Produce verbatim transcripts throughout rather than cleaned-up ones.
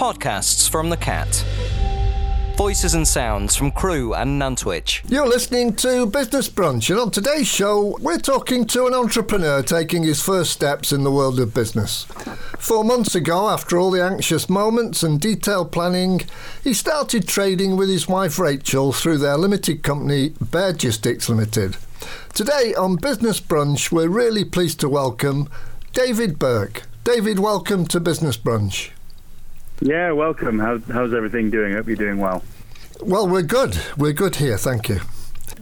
podcasts from the cat. Voices and sounds from Crewe and Nantwich. You're listening to Business Brunch, and on today's show, we're talking to an entrepreneur taking his first steps in the world of business. Four months ago, after all the anxious moments and detailed planning, he started trading with his wife Rachel through their limited company, Bear Justix Limited. Today on Business Brunch, we're really pleased to welcome David Burke. David, welcome to Business Brunch. Yeah, welcome. How, how's everything doing? I hope you're doing well. Well, we're good. We're good here, thank you.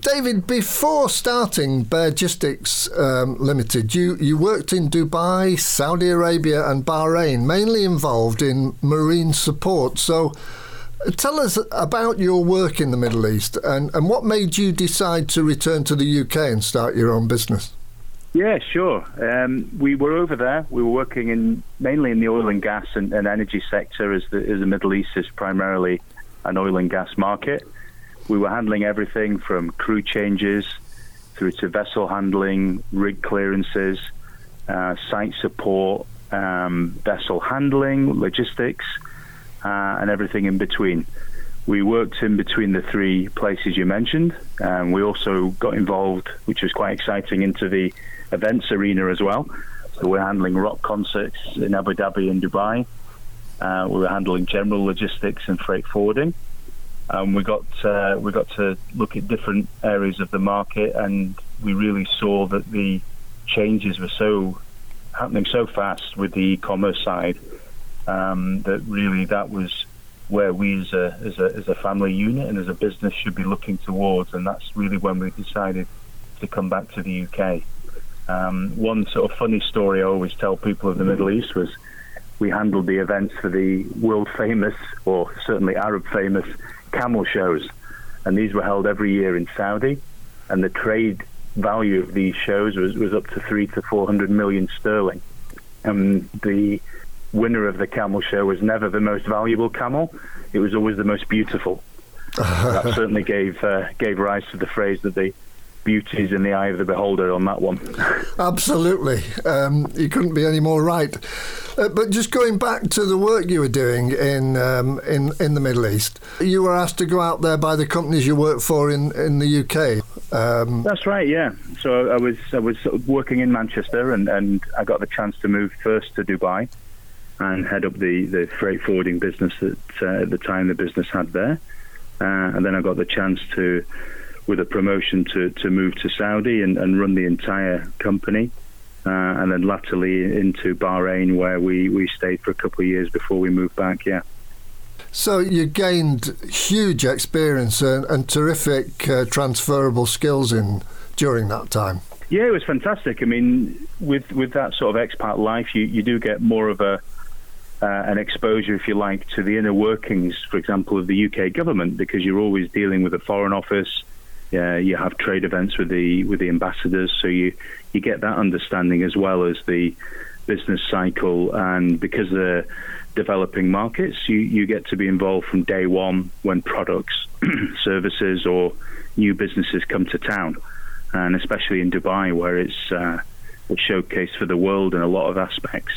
David, before starting Beargistics um, Limited, you, you worked in Dubai, Saudi Arabia and Bahrain, mainly involved in marine support. So tell us about your work in the Middle East and, and what made you decide to return to the U K and start your own business? Yeah, sure. Um, we were over there. We were working in mainly in the oil and gas and, and energy sector, as the, as the Middle East is primarily an oil and gas market. We were handling everything from crew changes through to vessel handling, rig clearances, uh, site support, um, vessel handling, logistics, uh, and everything in between. We worked in between the three places you mentioned, and we also got involved, which was quite exciting, into the events arena as well. So we're handling rock concerts in Abu Dhabi and Dubai. Uh, we were handling general logistics and freight forwarding. Um, we got uh, we got to look at different areas of the market, and we really saw that the changes were so happening so fast with the e-commerce side um, that really that was where we as a, as a as a family unit and as a business should be looking towards, and that's really when we decided to come back to the U K. Um, one sort of funny story I always tell people of the Middle East was we handled the events for the world famous, or certainly Arab famous, camel shows. And these were held every year in Saudi, and the trade value of these shows was, was up to three to four hundred million sterling. And the winner of the camel show was never the most valuable camel, it was always the most beautiful. That certainly gave uh, gave rise to the phrase that the beauty's in the eye of the beholder on that one. Absolutely. Um, you couldn't be any more right. Uh, but just going back to the work you were doing in, um, in in the Middle East, you were asked to go out there by the companies you work for in, in the U K. Um, That's right, yeah. So I was I was sort of working in Manchester, and, and I got the chance to move first to Dubai and head up the, the freight forwarding business that uh, at the time the business had there. Uh, and then I got the chance to with a promotion to, to move to Saudi and, and run the entire company. Uh, and then latterly into Bahrain, where we, we stayed for a couple of years before we moved back, yeah. So you gained huge experience and, and terrific uh, transferable skills in during that time. Yeah, it was fantastic. I mean, with with that sort of expat life, you, you do get more of a uh, an exposure, if you like, to the inner workings, for example, of the U K government, because you're always dealing with the Foreign Office. Yeah, you have trade events with the with the ambassadors, so you, you get that understanding as well as the business cycle. And because they're developing markets, you, you get to be involved from day one when products, services or new businesses come to town. And especially in Dubai, where it's uh, a showcase for the world in a lot of aspects,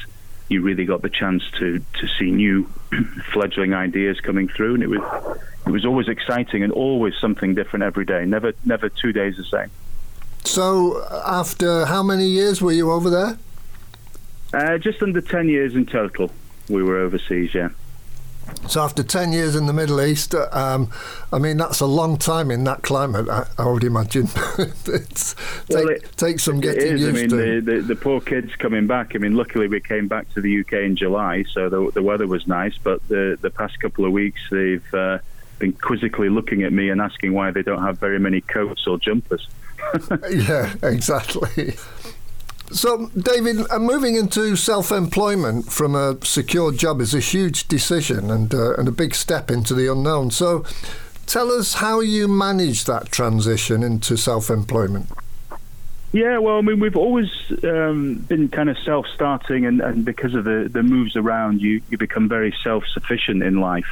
you really got the chance to, to see new fledgling ideas coming through, and it was... It was always exciting and always something different every day. Never, never two days the same. So, after how many years were you over there? Uh, just under ten years in total. We were overseas, yeah. So after ten years in the Middle East, um, I mean that's a long time in that climate. I, I would imagine. it's well, take, it takes some getting used to. I mean, to. The, the, the poor kids coming back. I mean, luckily we came back to the U K in July, so the, the weather was nice. But the the past couple of weeks, they've. Uh, been quizzically looking at me and asking why they don't have very many coats or jumpers. Yeah, exactly. So, David, uh, moving into self-employment from a secure job is a huge decision and, uh, and a big step into the unknown. So tell us how you manage that transition into self-employment. Yeah, well, I mean, we've always um, been kind of self-starting, and, and because of the, the moves around, you, you become very self-sufficient in life.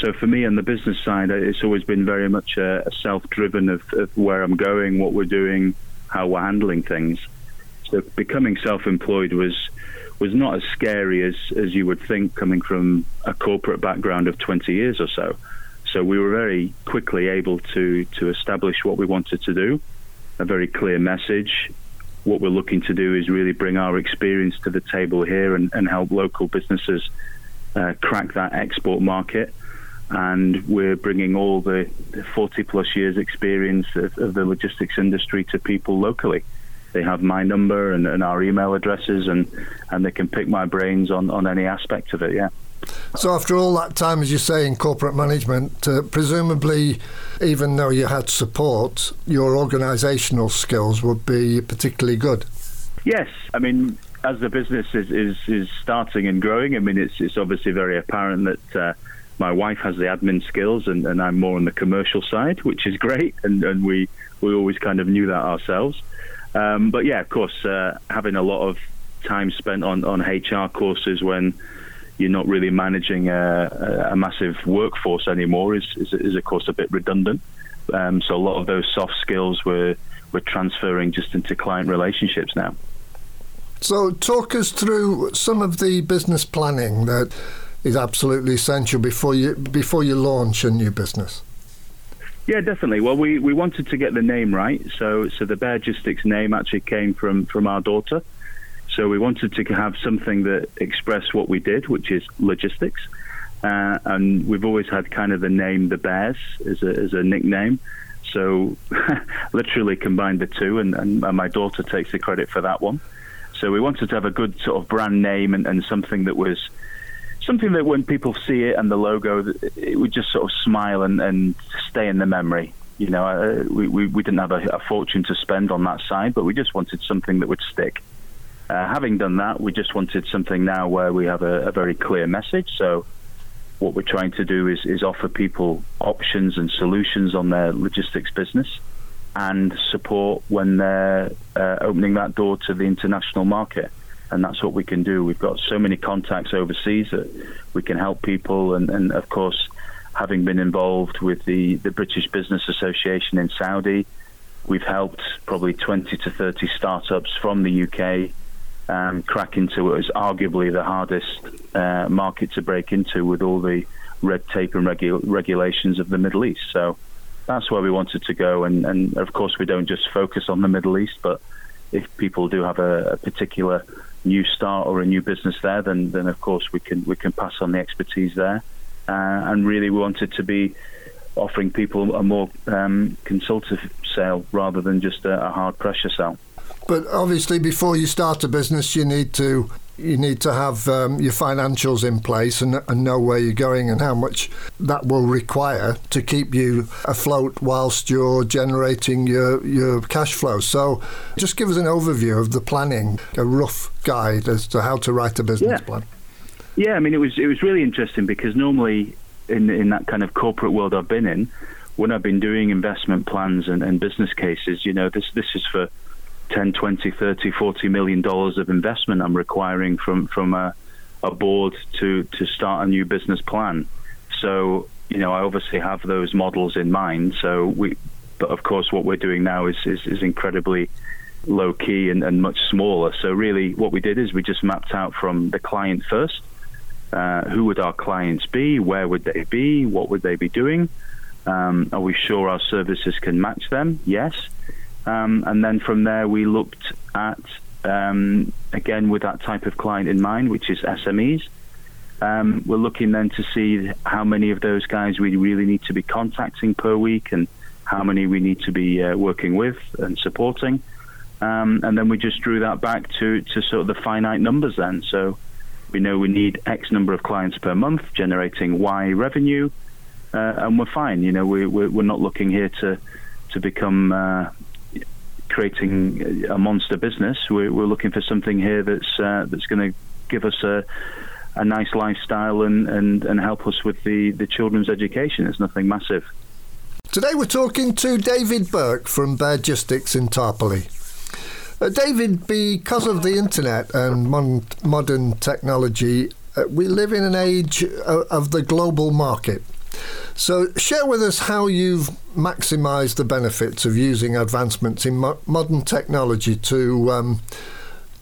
So for me on the business side, it's always been very much a, a self-driven of, of where I'm going, what we're doing, how we're handling things. So becoming self-employed was was not as scary as, as you would think, coming from a corporate background of twenty years or so. So we were very quickly able to, to establish what we wanted to do, a very clear message. What we're looking to do is really bring our experience to the table here and, and help local businesses uh, crack that export market. And we're bringing all the forty plus years experience of, of the logistics industry to people locally. They have my number and, and our email addresses, and, and they can pick my brains on, on any aspect of it, yeah. So after all that time, as you say, in corporate management, uh, presumably, even though you had support, your organisational skills would be particularly good. Yes. I mean, as the business is, is, is starting and growing, I mean, it's, it's obviously very apparent that uh, my wife has the admin skills and, and I'm more on the commercial side, which is great. And, and we, we always kind of knew that ourselves. Um, but yeah, of course, uh, having a lot of time spent on, on H R courses when you're not really managing a, a massive workforce anymore is, is, is of course, a bit redundant. Um, so a lot of those soft skills we're, we're transferring just into client relationships now. So talk us through some of the business planning that is absolutely essential before you before you launch a new business. Yeah, definitely. Well, we, we wanted to get the name right. So so the Beargistics name actually came from, from our daughter. So we wanted to have something that expressed what we did, which is logistics. Uh, and we've always had kind of the name The Bears as a, as a nickname. So literally combined the two, and, and, and my daughter takes the credit for that one. So we wanted to have a good sort of brand name and, and something that was something that when people see it and the logo, it would just sort of smile and, and stay in the memory. You know, uh, we, we, we didn't have a, a fortune to spend on that side, but we just wanted something that would stick. Uh, having done that, we just wanted something now where we have a, a very clear message. So what we're trying to do is, is offer people options and solutions on their logistics business and support when they're uh, opening that door to the international market. And that's what we can do. We've got so many contacts overseas that we can help people. And, and of course, having been involved with the, the British Business Association in Saudi, we've helped probably twenty to thirty startups from the U K Um, crack into what is arguably the hardest uh, market to break into with all the red tape and regu- regulations of the Middle East. So that's where we wanted to go. And, and of course, we don't just focus on the Middle East, but if people do have a, a particular new start or a new business there, then, then of course we can we can pass on the expertise there. Uh, and really, we wanted to be offering people a more um, consultative sale rather than just a, a hard pressure sale. But obviously, before you start a business, you need to you need to have um, your financials in place and, and know where you're going and how much that will require to keep you afloat whilst you're generating your, your cash flow. So just give us an overview of the planning, a rough guide as to how to write a business yeah. plan. Yeah, I mean, it was it was really interesting because normally in in that kind of corporate world I've been in, when I've been doing investment plans and, and business cases, you know, this this is for ten, twenty, thirty, forty million dollars of investment I'm requiring from from a, a board to to start a new business plan. So you know I obviously have those models in mind. So we, but of course what we're doing now is is, is incredibly low key and, and much smaller. So really what we did is we just mapped out from the client first. Uh, who would our clients be? Where would they be? What would they be doing? Um, are we sure our services can match them? Yes. Um, and then from there, we looked at, um, again, with that type of client in mind, which is S M Es. Um, we're looking then to see how many of those guys we really need to be contacting per week and how many we need to be uh, working with and supporting. Um, and then we just drew that back to, to sort of the finite numbers then. So we know we need X number of clients per month generating Y revenue, uh, and we're fine. You know, we, we're, we're not looking here to, to become... Uh, creating a monster business. We're, we're looking for something here that's uh, that's going to give us a, a nice lifestyle and, and, and help us with the, the children's education. It's nothing massive. Today we're talking to David Burke from Bear Justix in Tarporley. Uh, David, because of the internet and mon- modern technology, uh, we live in an age of, of the global market. So share with us how you've maximised the benefits of using advancements in mo- modern technology to um,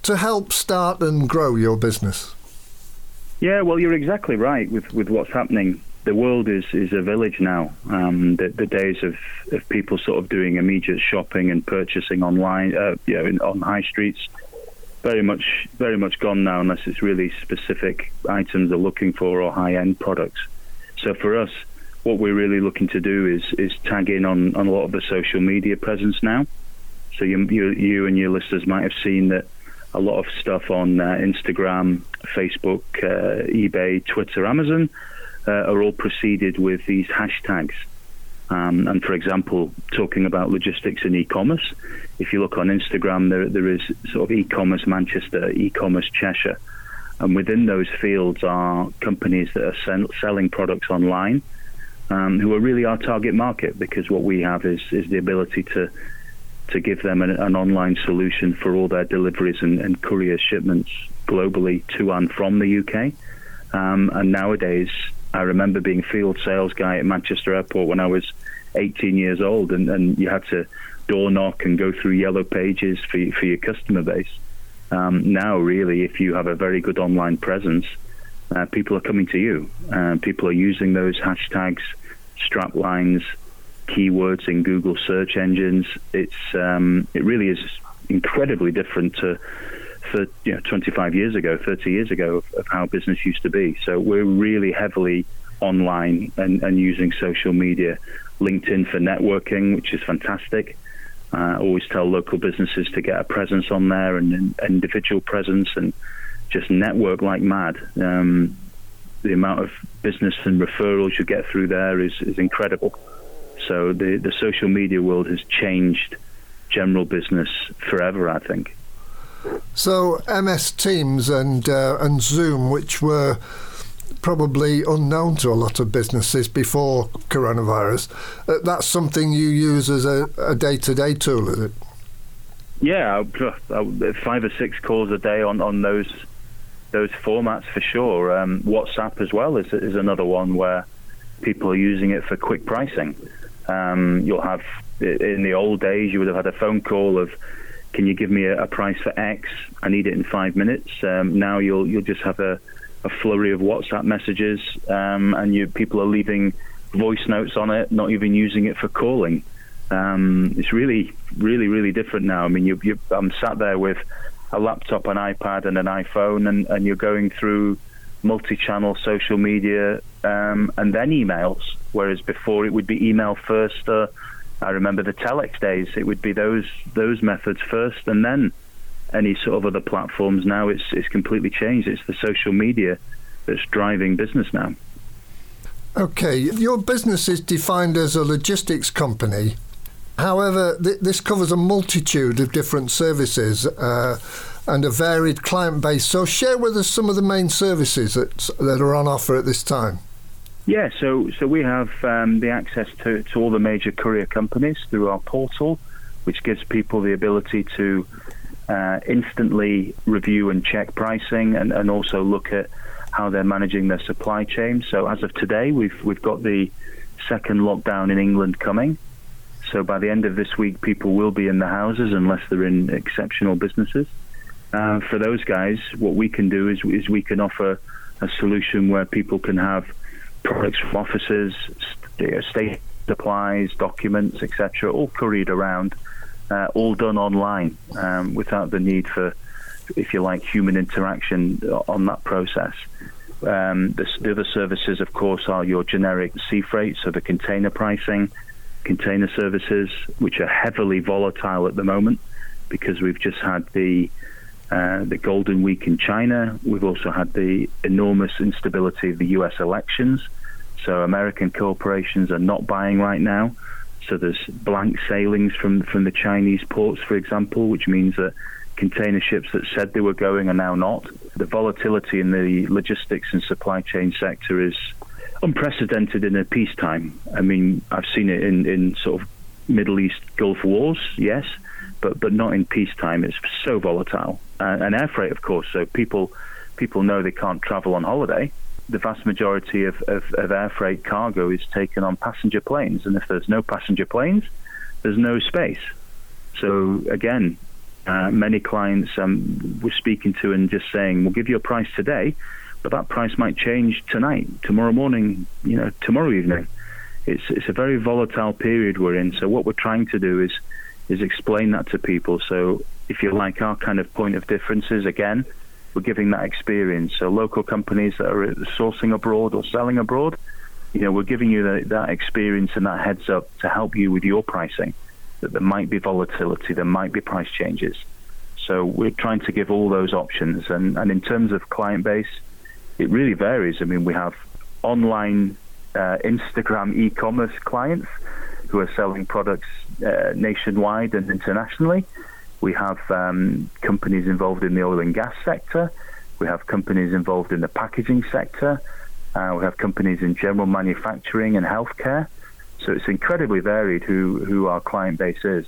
to help start and grow your business? Yeah, well, you're exactly right with, with what's happening. The world is, is a village now. Um, the, the days of, of people sort of doing immediate shopping and purchasing online, uh, you know, in, on high streets, very much very much gone now, unless it's really specific items they're looking for or high-end products. So for us, what we're really looking to do is is tag in on, on a lot of the social media presence now. So you, you, you and your listeners might have seen that a lot of stuff on uh, Instagram, Facebook, uh, eBay, Twitter, Amazon uh, are all preceded with these hashtags. Um, and for example, talking about logistics and e-commerce, if you look on Instagram, there there is sort of e-commerce Manchester, e-commerce Cheshire. And within those fields are companies that are sell- selling products online um, who are really our target market, because what we have is, is the ability to to give them an, an online solution for all their deliveries and, and courier shipments globally to and from the U K. Um, and nowadays, I remember being field sales guy at Manchester Airport when I was eighteen years old, and, and you had to door knock and go through yellow pages for, for your customer base. Um, now, really, if you have a very good online presence, uh, people are coming to you. Uh, people are using those hashtags, strap lines, keywords in Google search engines. It's um, it really is incredibly different to thirty, you know, twenty-five years ago, thirty years ago of, of how business used to be. So we're really heavily online and, and using social media. LinkedIn for networking, which is fantastic. I uh, always tell local businesses to get a presence on there and an individual presence and just network like mad. Um, the amount of business and referrals you get through there is, is incredible. So the, the social media world has changed general business forever, I think. So M S Teams and uh, and Zoom, which were probably unknown to a lot of businesses before coronavirus, uh, that's something you use as a, a day-to-day tool, is it? Yeah, five or six calls a day on, on those those formats for sure. Um, WhatsApp as well is is another one where people are using it for quick pricing. Um, you'll have, in the old days, you would have had a phone call of, can you give me a, a price for X? I need it in five minutes. Um, now you'll you'll just have a, a flurry of WhatsApp messages, um, and you people are leaving voice notes on it, not even using it for calling. Um, it's really, really, really different now. I mean, you, you, I'm sat there with a laptop, an iPad, and an iPhone, and, and you're going through multi-channel social media um, and then emails, whereas before it would be email first. Uh, I remember the telex days, it would be those those methods first and then any sort of other platforms. Now it's it's completely changed. It's the social media that's driving business now. Okay, your business is defined as a logistics company. However, th- this covers a multitude of different services uh, and a varied client base. So share with us some of the main services that that are on offer at this time. Yeah, so so we have um, the access to, to all the major courier companies through our portal, which gives people the ability to uh, instantly review and check pricing and, and also look at how they're managing their supply chain. So as of today, we've we've got the second lockdown in England coming. So by the end of this week, people will be in the houses unless they're in exceptional businesses. Uh, for those guys, what we can do is, is we can offer a solution where people can have products from offices, state supplies, documents, et cetera, all couriered around, uh, all done online um, without the need for, if you like, human interaction on that process. Um, the, the other services, of course, are your generic sea freight, so the container pricing, container services, which are heavily volatile at the moment because we've just had the Uh, the Golden Week in China. We've also had the enormous instability of the U S elections. So American corporations are not buying right now. So there's blank sailings from, from the Chinese ports, for example, which means that container ships that said they were going are now not. The volatility in the logistics and supply chain sector is unprecedented in a peacetime. I mean, I've seen it in, in sort of Middle East Gulf wars, yes, but but not in peacetime. It's so volatile. Uh, and air freight, of course, so people people know they can't travel on holiday. The vast majority of, of, of air freight cargo is taken on passenger planes, and if there's no passenger planes, there's no space. So again, Uh, many clients um, we're speaking to and just saying, we'll give you a price today, but that price might change tonight, tomorrow morning, you know, tomorrow evening. It's it's a very volatile period we're in. So what we're trying to do is is explain that to people. So if you like, our kind of point of differences, again, we're giving that experience. So local companies that are sourcing abroad or selling abroad, you know, we're giving you the, that experience and that heads up to help you with your pricing. That there might be volatility, there might be price changes. So we're trying to give all those options. And, and in terms of client base, it really varies. I mean, we have online uh, Instagram e-commerce clients who are selling products uh, nationwide and internationally. We have um, companies involved in the oil and gas sector. We have companies involved in the packaging sector. Uh, we have companies in general manufacturing and healthcare. So it's incredibly varied who, who our client base is,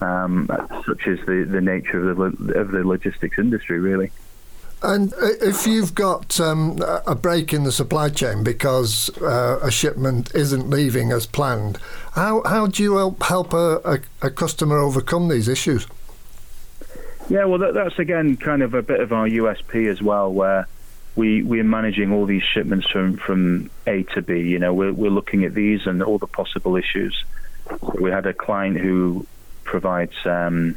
um, such is the, the nature of the, of the logistics industry, really. And if you've got um, a break in the supply chain because uh, a shipment isn't leaving as planned, how how do you help, help a, a, a customer overcome these issues? Yeah, well, that, that's, again, kind of a bit of our U S P as well, where we we're managing all these shipments from, from A to B. You know, we're we're looking at these and all the possible issues. We had a client who provides um,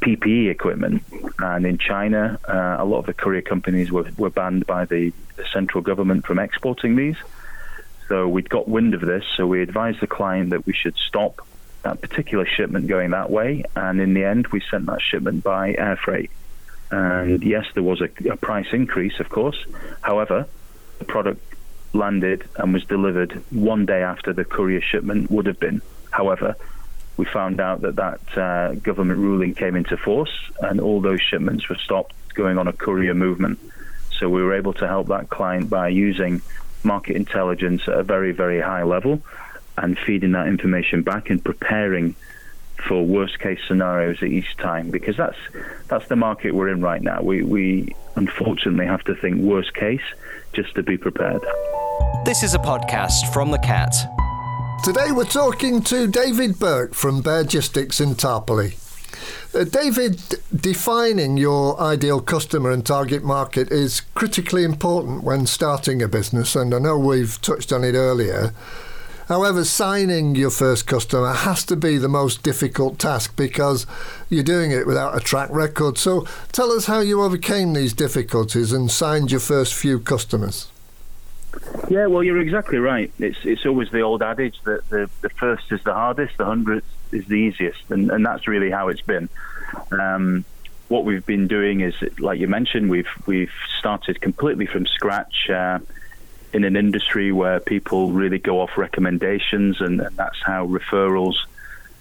P P E equipment, and in China, uh, a lot of the courier companies were, were banned by the, the central government from exporting these. So we'd got wind of this, so we advised the client that we should stop that particular shipment going that way, and in the end, we sent that shipment by air freight. And yes, there was a, a price increase, of course. However, the product landed and was delivered one day after the courier shipment would have been. However, we found out that that uh, government ruling came into force and all those shipments were stopped going on a courier movement. So we were able to help that client by using market intelligence at a very, very high level and feeding that information back and preparing for worst case scenarios at each time, because that's that's the market we're in right now. We we unfortunately have to think worst case just to be prepared. This is a podcast from The Cat. Today we're talking to David Burke from Bear Justix in Tarporley. Uh, David, defining your ideal customer and target market is critically important when starting a business, and I know we've touched on it earlier. However, signing your first customer has to be the most difficult task because you're doing it without a track record. So tell us how you overcame these difficulties and signed your first few customers. Yeah, well, you're exactly right. It's it's always the old adage that the, the first is the hardest, the hundredth is the easiest, and, and that's really how it's been. Um, what we've been doing is, like you mentioned, we've, we've started completely from scratch, uh, in an industry where people really go off recommendations, and, and that's how referrals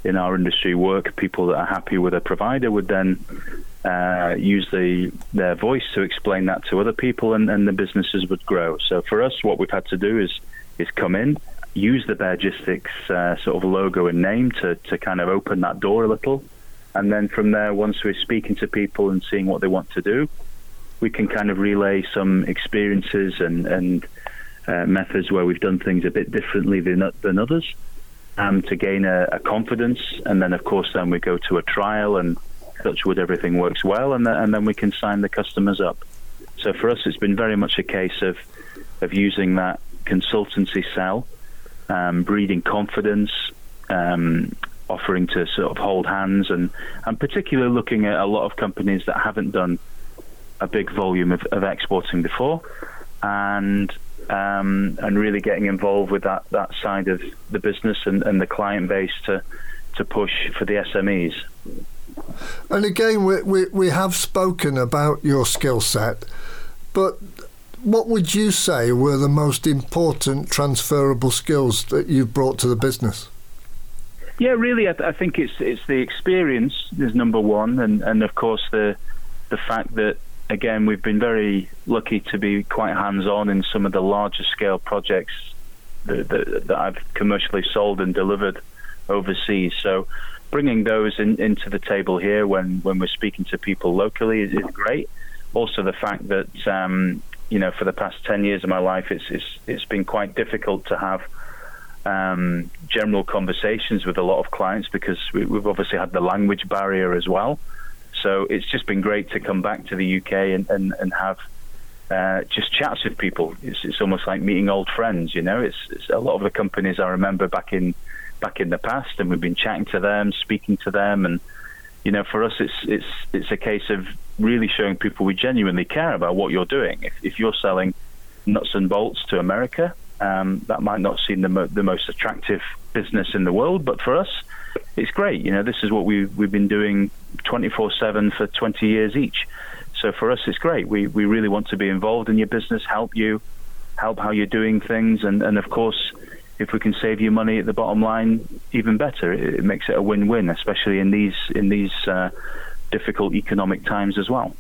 in our industry work. People that are happy with a provider would then uh, use the, their voice to explain that to other people, and, and the businesses would grow. So for us, what we've had to do is is come in, use the Beargistics uh, sort of logo and name to, to kind of open that door a little. And then from there, once we're speaking to people and seeing what they want to do, we can kind of relay some experiences and, and Uh, methods where we've done things a bit differently than, than others um, to gain a, a confidence. And then, of course, then we go to a trial and touch wood, everything works well, and, th- and then we can sign the customers up. So for us, it's been very much a case of, of using that consultancy sell, um, breeding confidence, um, offering to sort of hold hands, and, and particularly looking at a lot of companies that haven't done a big volume of, of exporting before, and Um, and really getting involved with that, that side of the business and, and the client base to, to push for the S M Es. And again, we, we, we have spoken about your skill set, but what would you say were the most important transferable skills that you've brought to the business? Yeah, really, I, th- I think it's it's the experience is number one, and, and of course the the fact that, again, we've been very lucky to be quite hands-on in some of the larger scale projects that, that, that I've commercially sold and delivered overseas. So bringing those in, into the table here when, when we're speaking to people locally is, is great. Also the fact that, um, you know, for the past ten years of my life, it's it's, it's been quite difficult to have um, general conversations with a lot of clients because we, we've obviously had the language barrier as well. So it's just been great to come back to the U K and, and, and have uh, just chats with people. It's, it's almost like meeting old friends, you know. It's, it's a lot of the companies I remember back in back in the past, and we've been chatting to them, speaking to them, and you know, for us, it's it's it's a case of really showing people we genuinely care about what you're doing. If, if you're selling nuts and bolts to America, um, that might not seem the, mo- the most attractive business in the world, but for us, it's great. You know, this is what we we've, we've been doing twenty-four seven for twenty years each. So for us, it's great. We we really want to be involved in your business, help you, help how you're doing things, and and of course, if we can save you money at the bottom line, even better. It makes it a win-win, especially in these in these uh, difficult economic times as well.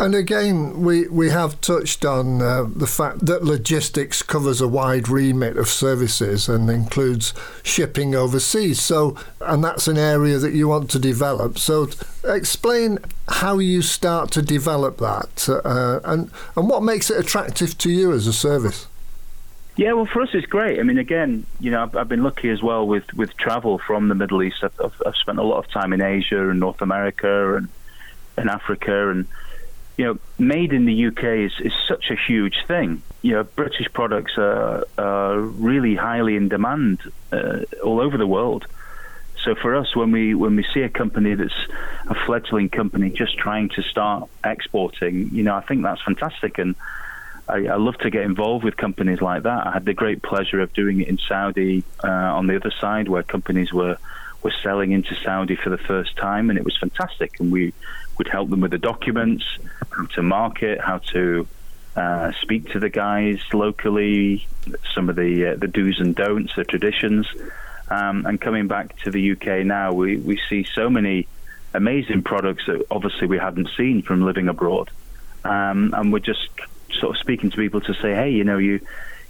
And again, we, we have touched on uh, the fact that logistics covers a wide remit of services and includes shipping overseas. So, and that's an area that you want to develop. So explain how you start to develop that uh, and, and what makes it attractive to you as a service. Yeah, well, for us, it's great. I mean, again, you know, I've, I've been lucky as well with, with travel from the Middle East. I've, I've, I've spent a lot of time in Asia and North America and, and Africa. And, you know, made in the U K is, is such a huge thing. You know, British products are, are really highly in demand uh, all over the world. So for us, when we when we see a company that's a fledgling company just trying to start exporting, you know, I think that's fantastic. And I, I love to get involved with companies like that. I had the great pleasure of doing it in Saudi uh, on the other side, where companies were, were selling into Saudi for the first time, and it was fantastic. And we would help them with the documents, how to market, how to uh, speak to the guys locally, some of the uh, the do's and don'ts, the traditions. Um, and coming back to the U K now, we, we see so many amazing products that obviously we hadn't seen from living abroad. Um, and we're just sort of speaking to people to say, hey, you know, you,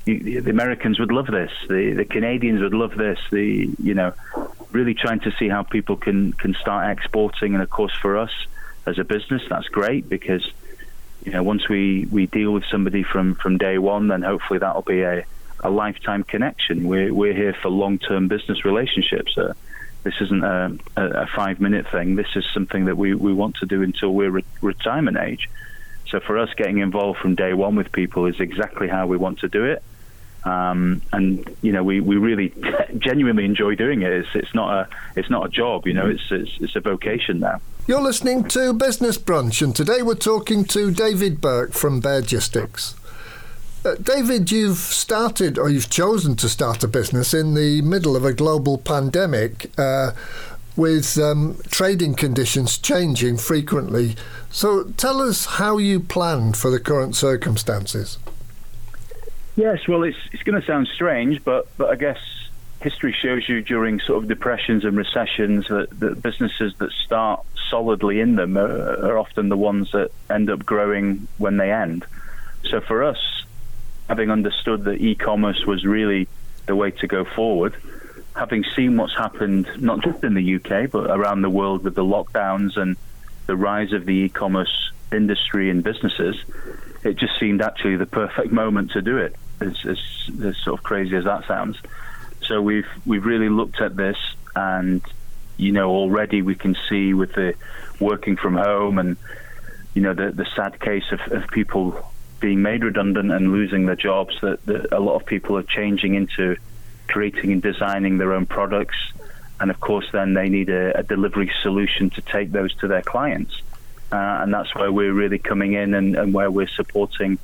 you the Americans would love this, the, the Canadians would love this, the, you know, really trying to see how people can, can start exporting. And of course, for us as a business, that's great, because, you know, once we, we deal with somebody from, from day one, then hopefully that'll be a, a lifetime connection. We're, we're here for long-term business relationships. Uh, this isn't a, a five-minute thing. This is something that we, we want to do until we're re- retirement age. So for us, getting involved from day one with people is exactly how we want to do it. Um, and, you know, we, we really genuinely enjoy doing it. It's, it's not a it's not a job, you know, it's, it's it's a vocation now. You're listening to Business Brunch, and today we're talking to David Burke from Beargistics. Uh, David, you've started, or you've chosen to start a business in the middle of a global pandemic uh, with um, trading conditions changing frequently. So tell us how you planned for the current circumstances. Yes, well, it's it's going to sound strange, but, but I guess history shows you during sort of depressions and recessions that, that businesses that start solidly in them are, are often the ones that end up growing when they end. So for us, having understood that e-commerce was really the way to go forward, having seen what's happened, not just in the U K, but around the world with the lockdowns and the rise of the e-commerce industry and businesses, it just seemed actually the perfect moment to do it, as, as, as sort of crazy as that sounds. So we've we've really looked at this, and, you know, already we can see with the working from home and, you know, the, the sad case of, of people being made redundant and losing their jobs, that, that a lot of people are changing into creating and designing their own products. And of course, then they need a, a delivery solution to take those to their clients. Uh, and that's where we're really coming in, and, and where we're supporting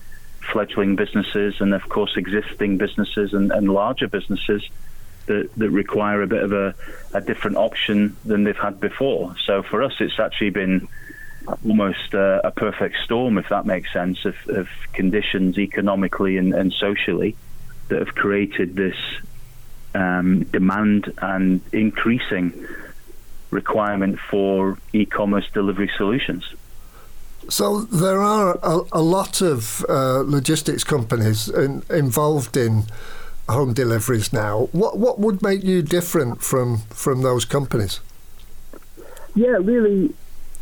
fledgling businesses and, of course, existing businesses and, and larger businesses that, that require a bit of a, a different option than they've had before. So for us, it's actually been almost a, a perfect storm, if that makes sense, of, of conditions economically and, and socially that have created this Um, demand and increasing requirement for e-commerce delivery solutions. So there are a, a lot of uh, logistics companies in, involved in home deliveries now. What what would make you different from, from those companies? Yeah, really,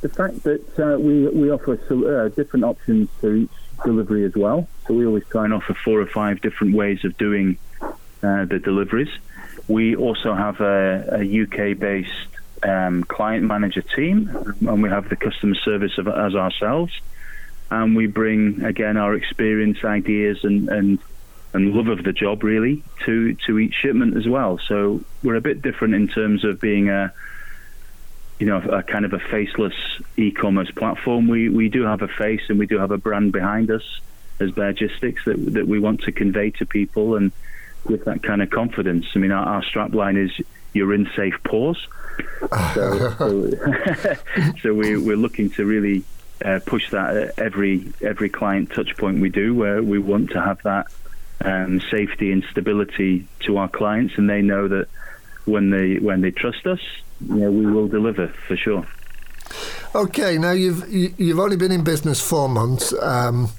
the fact that uh, we we offer so, uh, different options to each delivery as well. So we always try and offer four or five different ways of doing Uh, the deliveries. We also have a, a U K-based um, client manager team, and we have the customer service of, as ourselves. And we bring, again, our experience, ideas, and, and and love of the job, really, to to each shipment as well. So we're a bit different in terms of being a, you know, a kind of a faceless e-commerce platform. We we do have a face and we do have a brand behind us as Beargistics that that we want to convey to people, and with that kind of confidence. I mean, our, our strapline is, "You're in safe pause." So, so, so we, we're looking to really uh, push that at every every client touch point we do, where we want to have that um, safety and stability to our clients, and they know that when they when they trust us, you know, we will deliver for sure. Okay, now you've you, you've only been in business four months. Um,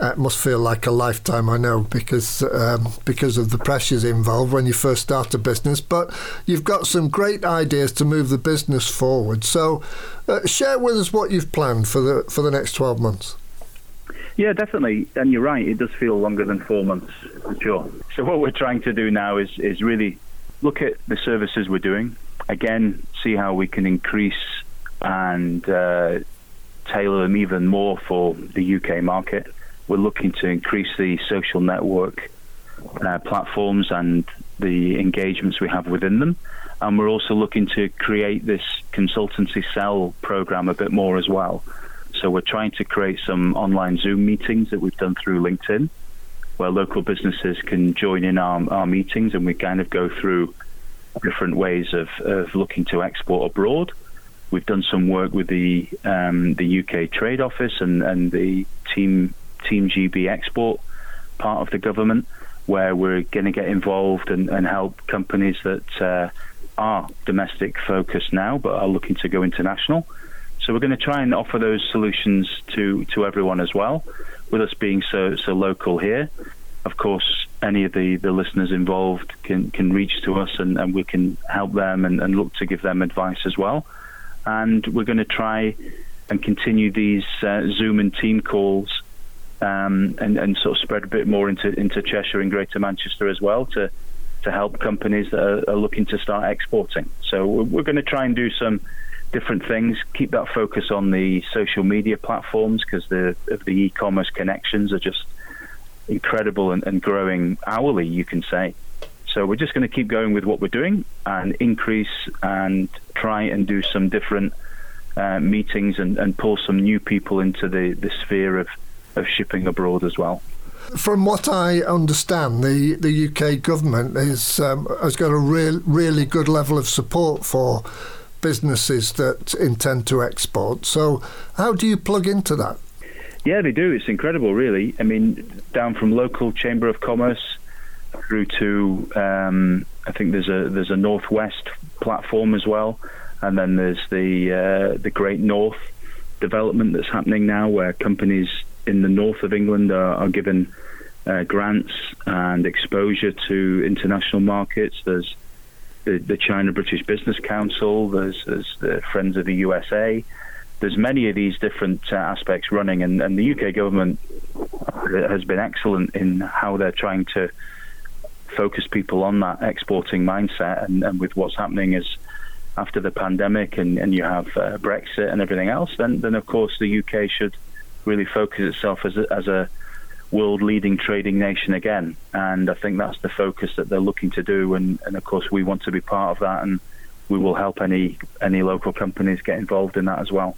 It must feel like a lifetime, I know, because um, because of the pressures involved when you first start a business. But you've got some great ideas to move the business forward. So uh, share with us what you've planned for the for the next twelve months. Yeah, definitely. And you're right, it does feel longer than four months, for sure. So what we're trying to do now is is really look at the services we're doing. Again, see how we can increase and uh, tailor them even more for the U K market. We're looking to increase the social network uh, platforms and the engagements we have within them. And we're also looking to create this consultancy sell program a bit more as well. So we're trying to create some online Zoom meetings that we've done through LinkedIn, where local businesses can join in our, our meetings, and we kind of go through different ways of, of looking to export abroad. We've done some work with the um, the U K Trade Office and, and the team Team G B export part of the government, where we're going to get involved and, and help companies that uh, are domestic focused now but are looking to go international. So we're going to try and offer those solutions to, to everyone as well, with us being so so local here. Of course, any of the, the listeners involved can, can reach to us, and, and we can help them and, and look to give them advice as well. And we're going to try and continue these uh, Zoom and team calls Um, and, and sort of spread a bit more into, into Cheshire and Greater Manchester as well, to, to help companies that are, are looking to start exporting. So we're, we're going to try and do some different things, keep that focus on the social media platforms, because the, the e-commerce connections are just incredible and, and growing hourly, you can say. So we're just going to keep going with what we're doing and increase and try and do some different uh, meetings and, and pull some new people into the, the sphere of of shipping abroad as well. From what I understand, the, the U K government is um, has got a real, really good level of support for businesses that intend to export. So how do you plug into that? Yeah, they do. It's incredible, really. I mean, down from local Chamber of Commerce through to um, I think there's a there's a Northwest platform as well, and then there's the uh, the Great North development that's happening now, where companies in the north of England are, are given uh, grants and exposure to international markets. There's the, the China British Business Council, there's, there's the Friends of the U S A. There's many of these different uh, aspects running, and, and the U K government has been excellent in how they're trying to focus people on that exporting mindset, and, and with what's happening is after the pandemic and, and you have uh, Brexit and everything else, then, then of course the U K should really focus itself as a, as a world-leading trading nation again. And I think that's the focus that they're looking to do. And, and of course, we want to be part of that, and we will help any any local companies get involved in that as well.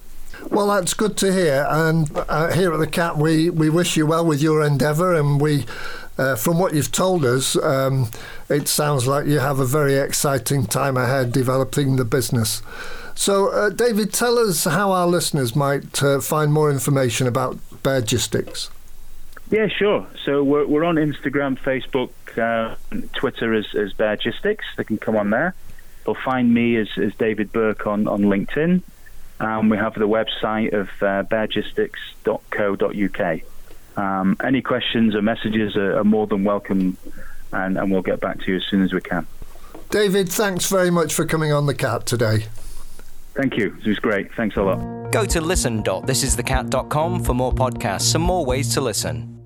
Well, that's good to hear. And uh, here at The Cat, we, we wish you well with your endeavour. And we, uh, from what you've told us, um, it sounds like you have a very exciting time ahead developing the business. So, uh, David, tell us how our listeners might uh, find more information about Beargistics. Yeah, sure. So we're, we're on Instagram, Facebook, uh, Twitter as, as Beargistics. They can come on there. They'll find me as, as David Burke on, on LinkedIn. Um, we have the website of uh, bear gistics dot co dot u k. Um, any questions or messages are, are more than welcome, and, and we'll get back to you as soon as we can. David, thanks very much for coming on The Cat today. Thank you. It was great. Thanks a lot. Go to listen dot this is the cat dot com for more podcasts and more ways to listen.